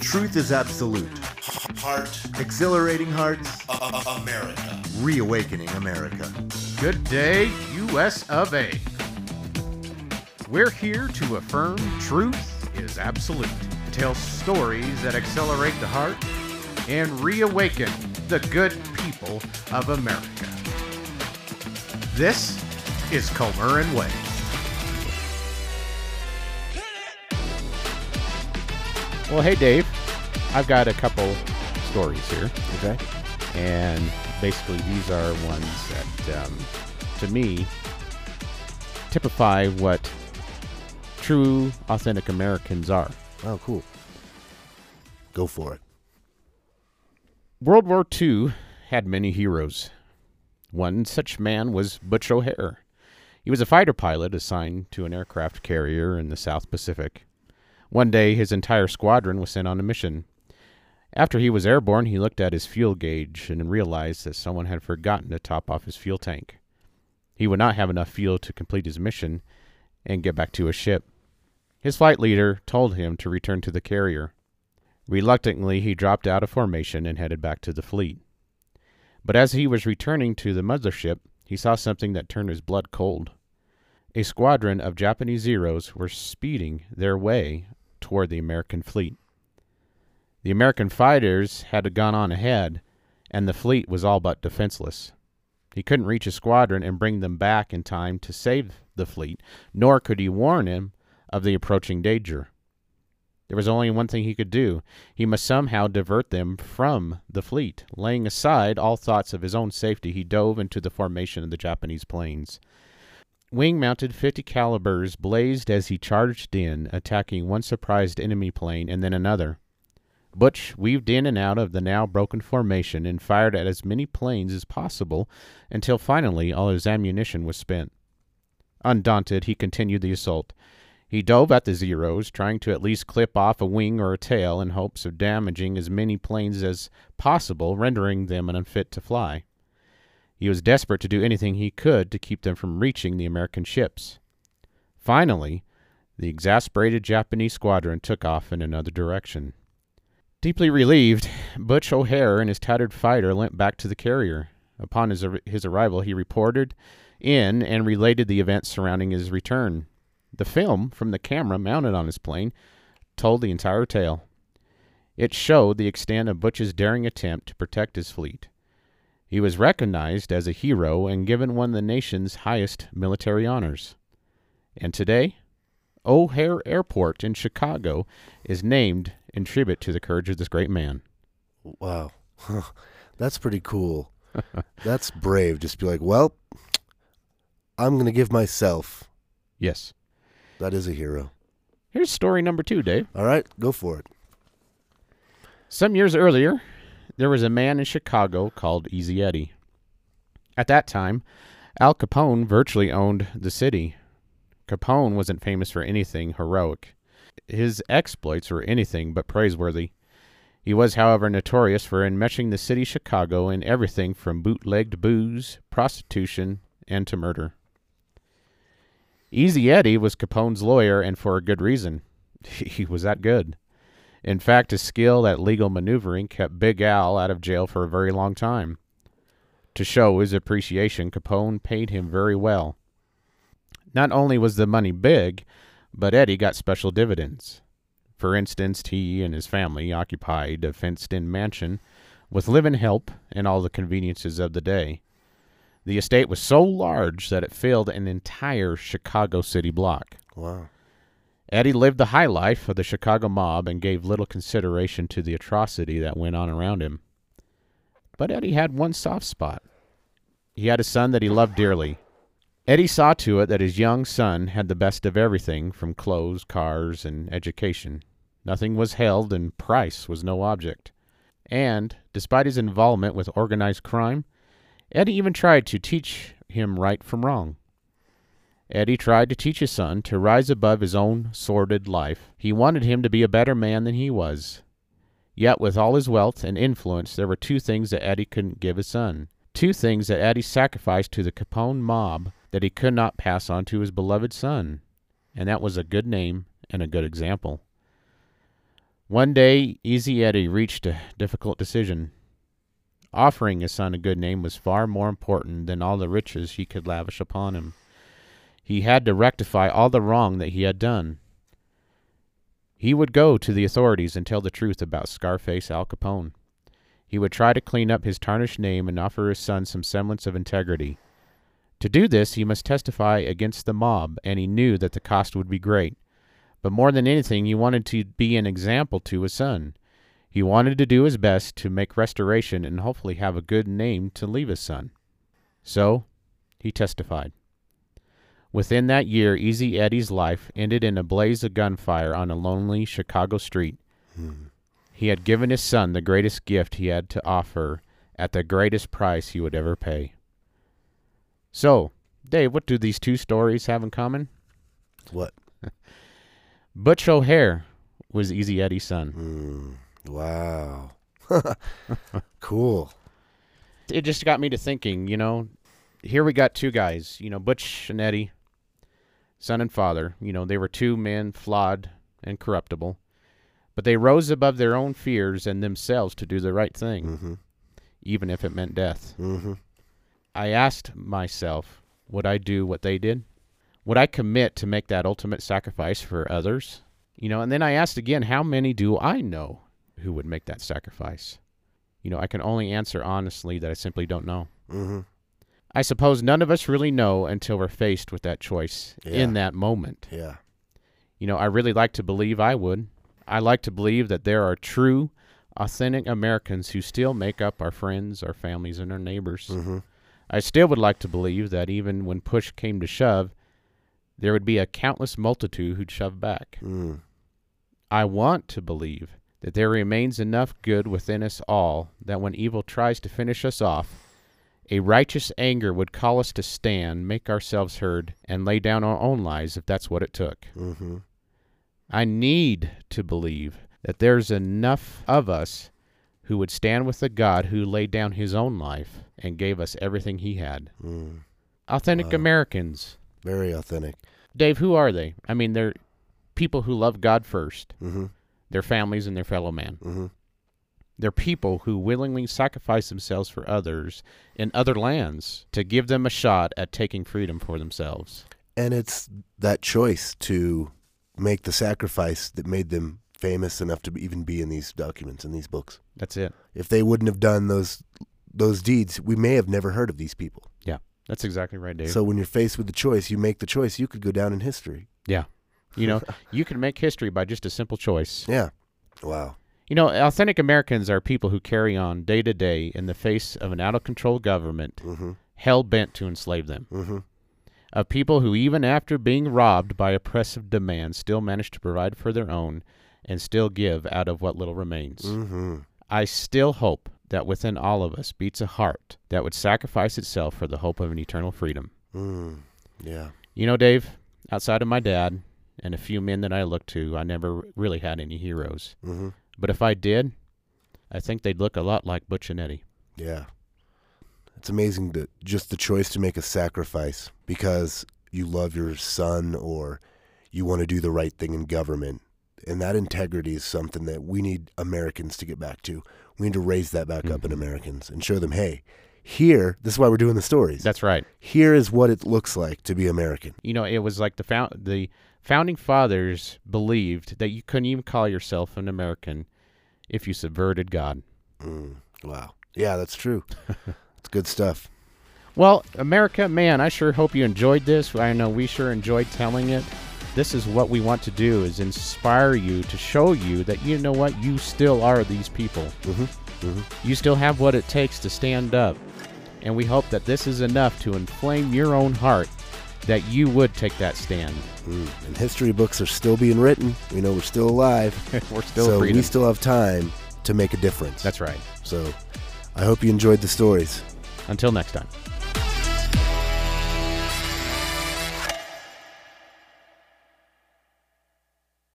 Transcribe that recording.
Truth is absolute. Heart. Exhilarating hearts. America. Reawakening America. Good day, U.S. of A. We're here to affirm truth is absolute. Tell stories that accelerate the heart and reawaken the good people of America. This is Comer and Way. Well, hey, Dave. I've got a couple stories here, okay? And basically these are ones that, to me, typify what true, authentic Americans are. Oh, cool. Go for it. World War II had many heroes. One such man was Butch O'Hare. He was a fighter pilot assigned to an aircraft carrier in the South Pacific. One day, his entire squadron was sent on a mission. After he was airborne, he looked at his fuel gauge and realized that someone had forgotten to top off his fuel tank. He would not have enough fuel to complete his mission and get back to his ship. His flight leader told him to return to the carrier. Reluctantly, he dropped out of formation and headed back to the fleet. But as he was returning to the mothership, he saw something that turned his blood cold. A squadron of Japanese Zeros were speeding their way toward the American fleet. The American fighters had gone on ahead, and the fleet was all but defenseless. He couldn't reach his squadron and bring them back in time to save the fleet, nor could he warn him of the approaching danger. There was only one thing he could do. He must somehow divert them from the fleet. Laying aside all thoughts of his own safety, he dove into the formation of the Japanese planes. Wing-mounted 50 calibers blazed as he charged in, attacking one surprised enemy plane and then another. Butch weaved in and out of the now broken formation and fired at as many planes as possible until finally all his ammunition was spent. Undaunted, he continued the assault. He dove at the Zeros, trying to at least clip off a wing or a tail in hopes of damaging as many planes as possible, rendering them unfit to fly. He was desperate to do anything he could to keep them from reaching the American ships. Finally, the exasperated Japanese squadron took off in another direction. Deeply relieved, Butch O'Hare and his tattered fighter limped back to the carrier. Upon his arrival, he reported in and related the events surrounding his return. The film from the camera mounted on his plane told the entire tale. It showed the extent of Butch's daring attempt to protect his fleet. He was recognized as a hero and given one of the nation's highest military honors. And today, O'Hare Airport in Chicago is named in tribute to the courage of this great man. Wow. That's pretty cool. That's brave. Just be like, well, I'm going to give myself. Yes. That is a hero. Here's story number 2, Dave. All right, go for it. Some years earlier, there was a man in Chicago called Easy Eddie. At that time, Al Capone virtually owned the city. Capone wasn't famous for anything heroic. His exploits were anything but praiseworthy. He was, however, notorious for enmeshing the city Chicago in everything from bootlegged booze, prostitution, and to murder. Easy Eddie was Capone's lawyer, and for a good reason. He was that good. In fact, his skill at legal maneuvering kept Big Al out of jail for a very long time. To show his appreciation, Capone paid him very well. Not only was the money big, but Eddie got special dividends. For instance, he and his family occupied a fenced-in mansion with live-in help and all the conveniences of the day. The estate was so large that it filled an entire Chicago city block. Wow. Eddie lived the high life of the Chicago mob and gave little consideration to the atrocity that went on around him. But Eddie had one soft spot. He had a son that he loved dearly. Eddie saw to it that his young son had the best of everything from clothes, cars, and education. Nothing was held and price was no object. And, despite his involvement with organized crime, Eddie even tried to teach him right from wrong. Eddie tried to teach his son to rise above his own sordid life. He wanted him to be a better man than he was. Yet, with all his wealth and influence, there were two things that Eddie couldn't give his son. Two things that Eddie sacrificed to the Capone mob that he could not pass on to his beloved son. And that was a good name and a good example. One day, Easy Eddie reached a difficult decision. Offering his son a good name was far more important than all the riches he could lavish upon him. He had to rectify all the wrong that he had done. He would go to the authorities and tell the truth about Scarface Al Capone. He would try to clean up his tarnished name and offer his son some semblance of integrity. To do this, he must testify against the mob, and he knew that the cost would be great. But more than anything, he wanted to be an example to his son. He wanted to do his best to make restoration and hopefully have a good name to leave his son. So, he testified. Within that year, Easy Eddie's life ended in a blaze of gunfire on a lonely Chicago street. He had given his son the greatest gift he had to offer at the greatest price he would ever pay. So, Dave, what do these two stories have in common? What? Butch O'Hare was Easy Eddie's son. Wow. Cool. It just got me to thinking, you know, here we got two guys, you know, Butch and Eddie. Son and father, you know, they were two men flawed and corruptible, but they rose above their own fears and themselves to do the right thing, even if it meant death. I asked myself, would I do what they did? Would I commit to make that ultimate sacrifice for others? You know, and then I asked again, how many do I know who would make that sacrifice? You know, I can only answer honestly that I simply don't know. I suppose none of us really know until we're faced with that choice in that moment. You know, I really like to believe I would. I like to believe that there are true, authentic Americans who still make up our friends, our families, and our neighbors. I still would like to believe that even when push came to shove, there would be a countless multitude who'd shove back. I want to believe that there remains enough good within us all that when evil tries to finish us off, a righteous anger would call us to stand, make ourselves heard, and lay down our own lives if that's what it took. I need to believe that there's enough of us who would stand with the God who laid down his own life and gave us everything he had. Authentic Americans. Very authentic. Dave, who are they? I mean, they're people who love God first, their families and their fellow man. They're people who willingly sacrifice themselves for others in other lands to give them a shot at taking freedom for themselves. And it's that choice to make the sacrifice that made them famous enough to even be in these documents, in these books. That's it. If they wouldn't have done those deeds, we may have never heard of these people. Yeah, that's exactly right, Dave. So when you're faced with the choice, you make the choice. You could go down in history. Yeah. You know, you can make history by just a simple choice. Yeah. Wow. You know, authentic Americans are people who carry on day to day in the face of an out-of-control government hell-bent to enslave them. Of people who, even after being robbed by oppressive demands, still manage to provide for their own and still give out of what little remains. I still hope that within all of us beats a heart that would sacrifice itself for the hope of an eternal freedom. Yeah. You know, Dave, outside of my dad and a few men that I looked to, I never really had any heroes. But if I did, I think they'd look a lot like Butch and Eddie. Yeah. It's amazing that just the choice to make a sacrifice because you love your son or you want to do the right thing in government. And that integrity is something that we need Americans to get back to. We need to raise that back up in Americans and show them, hey, here, this is why we're doing the stories. That's right. Here is what it looks like to be American. You know, it was like the Founding Fathers believed that you couldn't even call yourself an American if you subverted God. Wow. Yeah, that's true. It's good stuff. Well, America, man, I sure hope you enjoyed this. I know we sure enjoyed telling it. This is what we want to do, is inspire you to show you that, you know what, you still are these people. You still have what it takes to stand up. And we hope that this is enough to inflame your own heart that you would take that stand. And history books are still being written. We know we're still alive. We're still so freedom. We still have time to make a difference. That's right. So I hope you enjoyed the stories. Until next time.